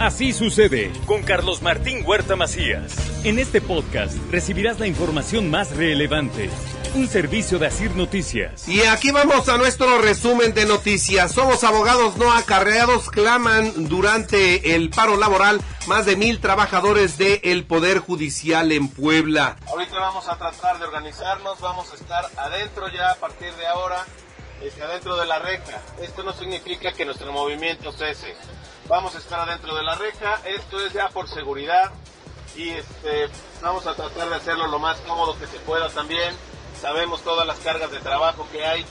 Así sucede con Carlos Martín Huerta Macías. En este podcast recibirás la información más relevante. Un servicio de Asir Noticias. Y aquí vamos a nuestro resumen de noticias. Somos abogados no acarreados, claman durante el paro laboral más de 1,000 trabajadores del Poder Judicial en Puebla. Ahorita vamos a tratar de organizarnos, vamos a estar adentro ya a partir de ahora, adentro de la reja. Esto no significa que nuestro movimiento cese. Vamos a estar adentro de la reja, esto es ya por seguridad y vamos a tratar de hacerlo lo más cómodo que se pueda también. Sabemos todas las cargas de trabajo que hay,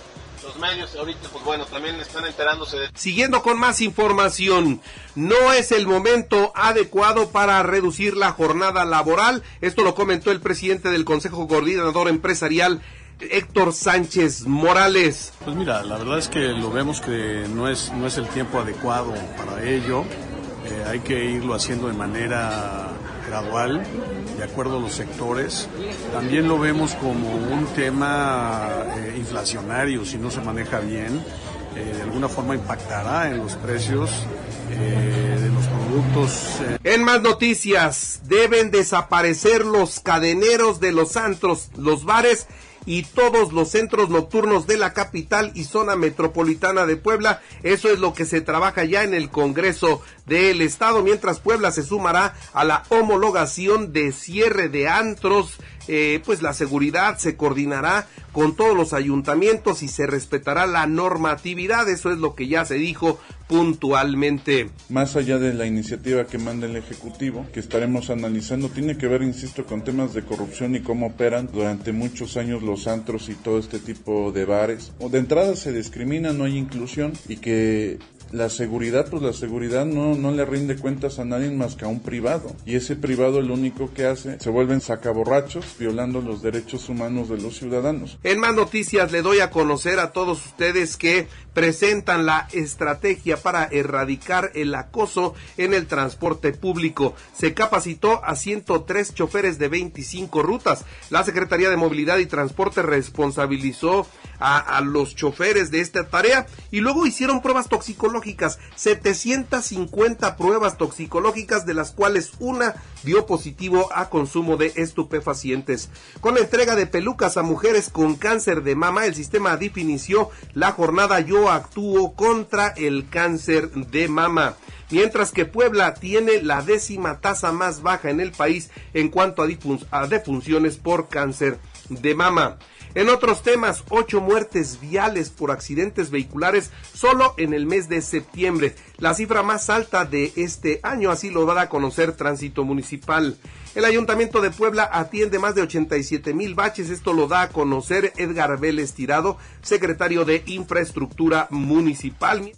los medios ahorita, pues bueno, también están enterándose de... Siguiendo con más información, no es el momento adecuado para reducir la jornada laboral. Esto lo comentó el presidente del Consejo Coordinador Empresarial, Héctor Sánchez Morales. Pues mira, la verdad es que lo vemos que no es el tiempo adecuado para ello. Hay que irlo haciendo de manera gradual, de acuerdo a los sectores. También lo vemos como un tema inflacionario, si no se maneja bien, de alguna forma impactará en los precios de los productos. En más noticias, deben desaparecer los cadeneros de los antros, los bares y todos los centros nocturnos de la capital y zona metropolitana de Puebla. Eso es lo que se trabaja ya en el Congreso del Estado, mientras Puebla se sumará a la homologación de cierre de antros. Pues la seguridad se coordinará con todos los ayuntamientos y se respetará la normatividad. Eso es lo que ya se dijo puntualmente. Más allá de la iniciativa que manda el Ejecutivo, que estaremos analizando, tiene que ver, insisto, con temas de corrupción y cómo operan durante muchos años los antros y todo este tipo de bares. De entrada se discrimina, no hay inclusión y que... La seguridad no le rinde cuentas a nadie más que a un privado. Y ese privado, el único que hace, se vuelven sacaborrachos, violando los derechos humanos de los ciudadanos. En más noticias, le doy a conocer a todos ustedes que presentan la estrategia para erradicar el acoso en el transporte público. Se capacitó a 103 choferes de 25 rutas. La Secretaría de Movilidad y Transporte responsabilizó a los choferes de esta tarea y luego hicieron pruebas toxicológicas. 750 pruebas toxicológicas, de las cuales una dio positivo a consumo de estupefacientes. Con la entrega de pelucas a mujeres con cáncer de mama, el sistema DIF inició la jornada Yo Actúo contra el Cáncer de Mama. Mientras que Puebla tiene la 10ª tasa más baja en el país en cuanto a defunciones por cáncer de mama. En otros temas, 8 muertes viales por accidentes vehiculares solo en el mes de septiembre, la cifra más alta de este año, así lo dará a conocer Tránsito Municipal. El Ayuntamiento de Puebla atiende más de 87,000 baches, esto lo da a conocer Edgar Vélez Tirado, secretario de Infraestructura Municipal.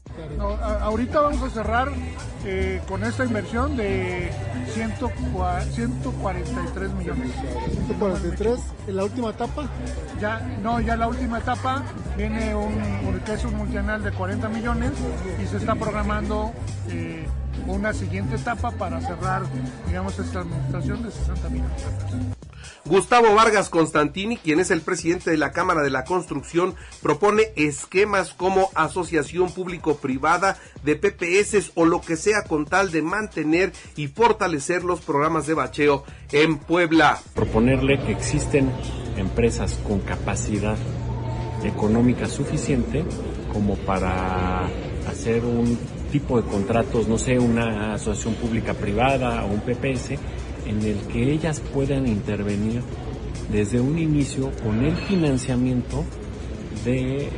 Ahorita vamos a cerrar con esta inversión de 143 millones. ¿143? ¿En la última etapa? Ya la última etapa viene un multianual de 40 millones y se está programando... una siguiente etapa para cerrar, digamos, esta administración de 60 millones. Gustavo Vargas Constantini, quien es el presidente de la Cámara de la Construcción, propone esquemas como asociación público-privada de PPS o lo que sea con tal de mantener y fortalecer los programas de bacheo en Puebla. Proponerle que existen empresas con capacidad económica suficiente como para hacer un tipo de contratos, no sé, una asociación pública privada o un PPS, en el que ellas puedan intervenir desde un inicio con el financiamiento de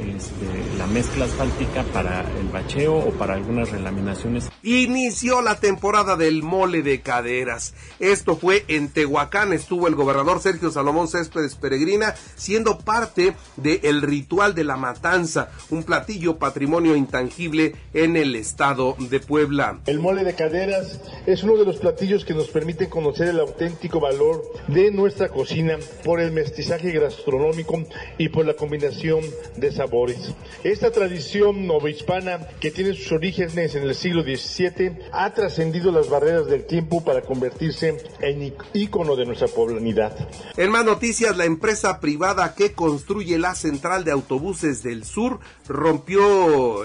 la mezcla asfáltica para el bacheo o para algunas relaminaciones. Inició la temporada del mole de caderas. Esto fue en Tehuacán, estuvo el gobernador Sergio Salomón Céspedes Peregrina, siendo parte del ritual de la matanza, un platillo patrimonio intangible en el estado de Puebla. El mole de caderas es uno de los platillos que nos permiten conocer el auténtico valor de nuestra cocina por el mestizaje gastronómico y por la combinación de sabores. Esta tradición novohispana, que tiene sus orígenes en el siglo XVII, ha trascendido las barreras del tiempo para convertirse en ícono de nuestra poblanidad. En más noticias, la empresa privada que construye la central de autobuses del sur rompió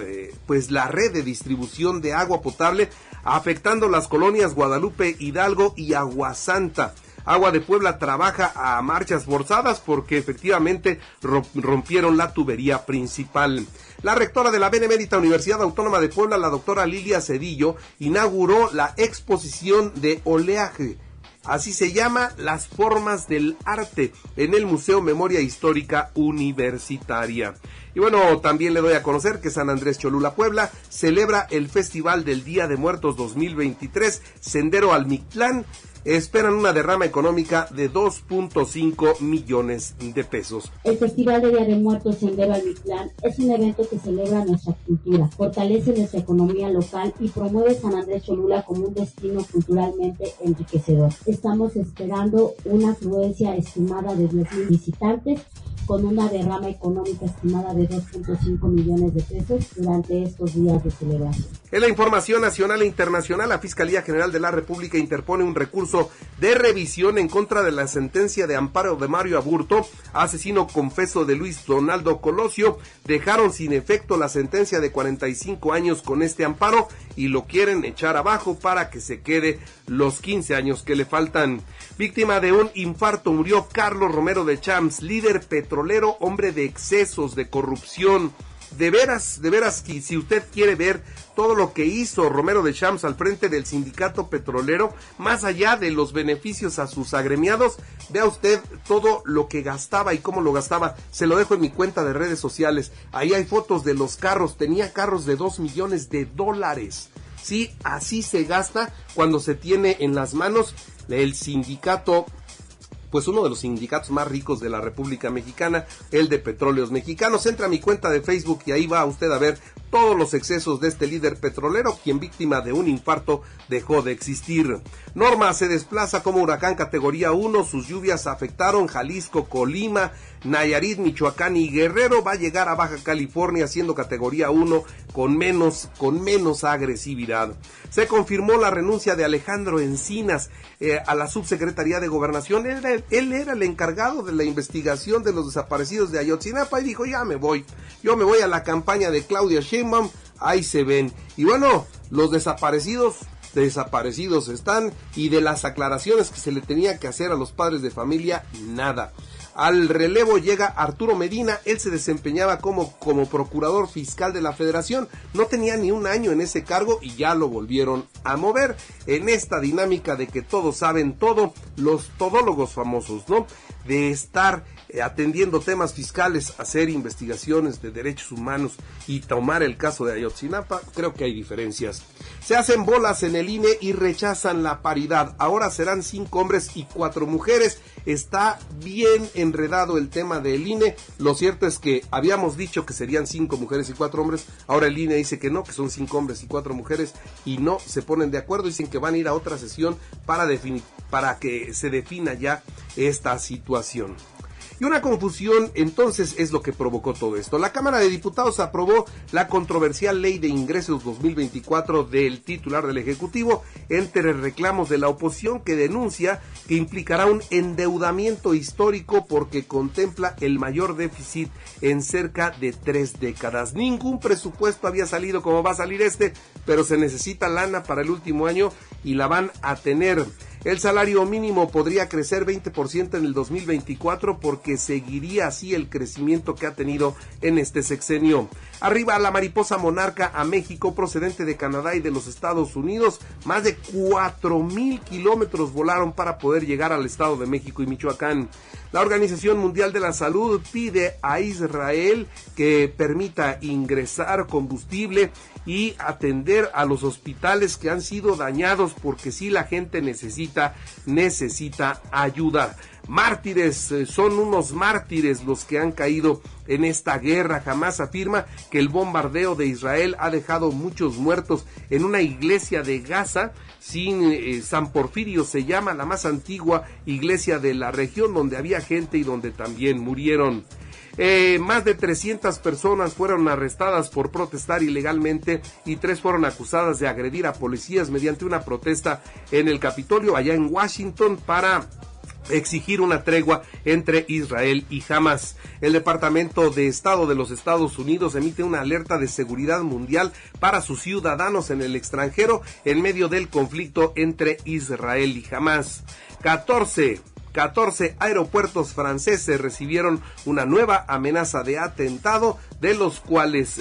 la red de distribución de agua potable, afectando las colonias Guadalupe, Hidalgo y Aguasanta. Agua de Puebla trabaja a marchas forzadas porque efectivamente rompieron la tubería principal. La rectora de la Benemérita Universidad Autónoma de Puebla, la doctora Lilia Cedillo, inauguró la exposición de oleaje. Así se llama, Las formas del arte, en el Museo Memoria Histórica Universitaria. Y bueno, también le doy a conocer que San Andrés Cholula, Puebla, celebra el Festival del Día de Muertos 2023, Sendero al Mictlán. Esperan una derrama económica de 2.5 millones de pesos. El Festival de Día de Muertos Sendero al Mictlán es un evento que celebra nuestra cultura, fortalece nuestra economía local y promueve San Andrés Cholula como un destino culturalmente enriquecedor. Estamos esperando una afluencia estimada de 10,000 visitantes, con una derrama económica estimada de 2.5 millones de pesos durante estos días de celebración. En la información nacional e internacional, la Fiscalía General de la República interpone un recurso de revisión en contra de la sentencia de amparo de Mario Aburto, asesino confeso de Luis Donaldo Colosio. Dejaron sin efecto la sentencia de 45 años con este amparo y lo quieren echar abajo para que se quede los 15 años que le faltan. Víctima de un infarto murió Carlos Romero de Deschamps, líder petrolero, hombre de excesos, de corrupción. De veras, si usted quiere ver todo lo que hizo Romero de Deschamps al frente del sindicato petrolero, más allá de los beneficios a sus agremiados, vea usted todo lo que gastaba y cómo lo gastaba. Se lo dejo en mi cuenta de redes sociales. Ahí hay fotos de los carros. Tenía carros de $2 millones. Sí, así se gasta cuando se tiene en las manos el sindicato, pues uno de los sindicatos más ricos de la República Mexicana, el de Petróleos Mexicanos. Entra a mi cuenta de Facebook y ahí va usted a ver todos los excesos de este líder petrolero, quien víctima de un infarto dejó de existir. Norma se desplaza como huracán categoría 1, sus lluvias afectaron Jalisco, Colima, Nayarit, Michoacán y Guerrero. Va a llegar a Baja California siendo categoría 1 con menos agresividad. Se confirmó la renuncia de Alejandro Encinas a la Subsecretaría de Gobernación. Él era el encargado de la investigación de los desaparecidos de Ayotzinapa y dijo: ya me voy, yo me voy a la campaña de Claudia Sheinbaum, ahí se ven. Y bueno, los desaparecidos están, y de las aclaraciones que se le tenía que hacer a los padres de familia, nada. Al relevo llega Arturo Medina. Él se desempeñaba como procurador fiscal de la Federación. No tenía ni un año en ese cargo y ya lo volvieron a mover. En esta dinámica de que todos saben todo, los todólogos famosos, ¿no? De estar atendiendo temas fiscales, hacer investigaciones de derechos humanos y tomar el caso de Ayotzinapa, creo que hay diferencias. Se hacen bolas en el INE y rechazan la paridad. Ahora serán 5 hombres y 4 mujeres. Está bien enredado el tema del INE. Lo cierto es que habíamos dicho que serían 5 mujeres y 4 hombres. Ahora el INE dice que no, que son 5 hombres y 4 mujeres, y no se ponen de acuerdo. Dicen que van a ir a otra sesión para que se defina ya esta situación. Y una confusión, entonces, es lo que provocó todo esto. La Cámara de Diputados aprobó la controversial Ley de Ingresos 2024 del titular del Ejecutivo, entre reclamos de la oposición, que denuncia que implicará un endeudamiento histórico porque contempla el mayor déficit en cerca de 3 décadas. Ningún presupuesto había salido como va a salir este, pero se necesita lana para el último año y la van a tener. El salario mínimo podría crecer 20% en el 2024 porque seguiría así el crecimiento que ha tenido en este sexenio. Arriba la mariposa monarca a México procedente de Canadá y de los Estados Unidos. Más de 4,000 kilómetros volaron para poder llegar al Estado de México y Michoacán. La Organización Mundial de la Salud pide a Israel que permita ingresar combustible y atender a los hospitales que han sido dañados, porque sí, la gente necesita ayuda. Mártires, son unos mártires los que han caído en esta guerra. Jamás afirma que el bombardeo de Israel ha dejado muchos muertos en una iglesia de Gaza. San Porfirio se llama, la más antigua iglesia de la región, donde había gente y donde también murieron. Más de 300 personas fueron arrestadas por protestar ilegalmente y 3 fueron acusadas de agredir a policías mediante una protesta en el Capitolio allá en Washington para exigir una tregua entre Israel y Hamas. El Departamento de Estado de los Estados Unidos emite una alerta de seguridad mundial para sus ciudadanos en el extranjero en medio del conflicto entre Israel y Hamas. 14 aeropuertos franceses recibieron una nueva amenaza de atentado, de los cuales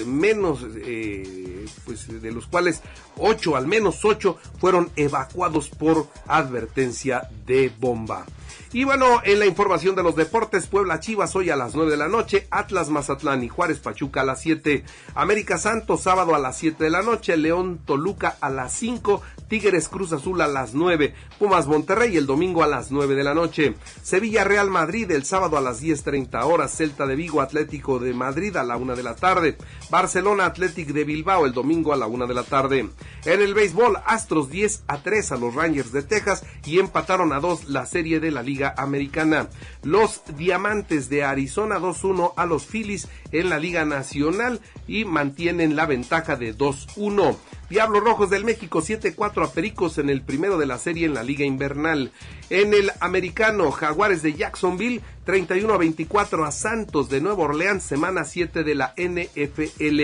8, al menos 8 fueron evacuados por advertencia de bomba. Y bueno, en la información de los deportes, Puebla Chivas hoy a las 9 de la noche, Atlas Mazatlán y Juárez Pachuca a las 7, América Santos sábado a las 7 de la noche, León Toluca a las 5, Tigres Cruz Azul a las 9, Pumas Monterrey el domingo a las 9 de la noche, Sevilla Real Madrid el sábado a las 10:30 horas, Celta de Vigo Atlético de Madrid a la 1 de la tarde, Barcelona Athletic de Bilbao el domingo a la 1 de la tarde. En el béisbol, Astros 10-3 a los Rangers de Texas y empataron a 2 la serie de la Liga Americana. Los Diamantes de Arizona 2-1 a los Phillies en la Liga Nacional y mantienen la ventaja de 2-1. Diablos Rojos del México 7-4 a Pericos en el primero de la serie en la Liga Invernal. En el americano, Jaguares de Jacksonville 31-24 a Santos de Nueva Orleans, semana 7 de la NFL.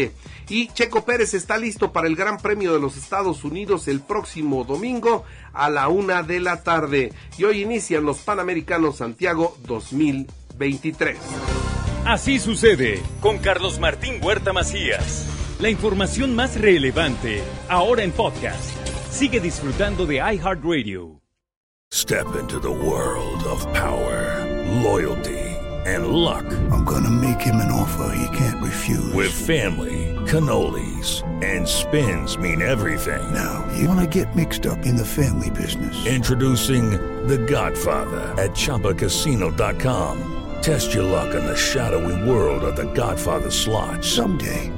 Y Checo Pérez está listo para el Gran Premio de los Estados Unidos el próximo domingo a la 1 de la tarde. Y hoy inician los Panamericanos Santiago 2023. Así sucede con Carlos Martín Huerta Macías. La información más relevante, ahora en podcast. Sigue disfrutando de iHeartRadio. Step into the world of power, loyalty, and luck. I'm gonna make him an offer he can't refuse. With family, cannolis, and spins mean everything. Now, you wanna get mixed up in the family business. Introducing The Godfather at ChumbaCasino.com. Test your luck in the shadowy world of The Godfather slot. Someday,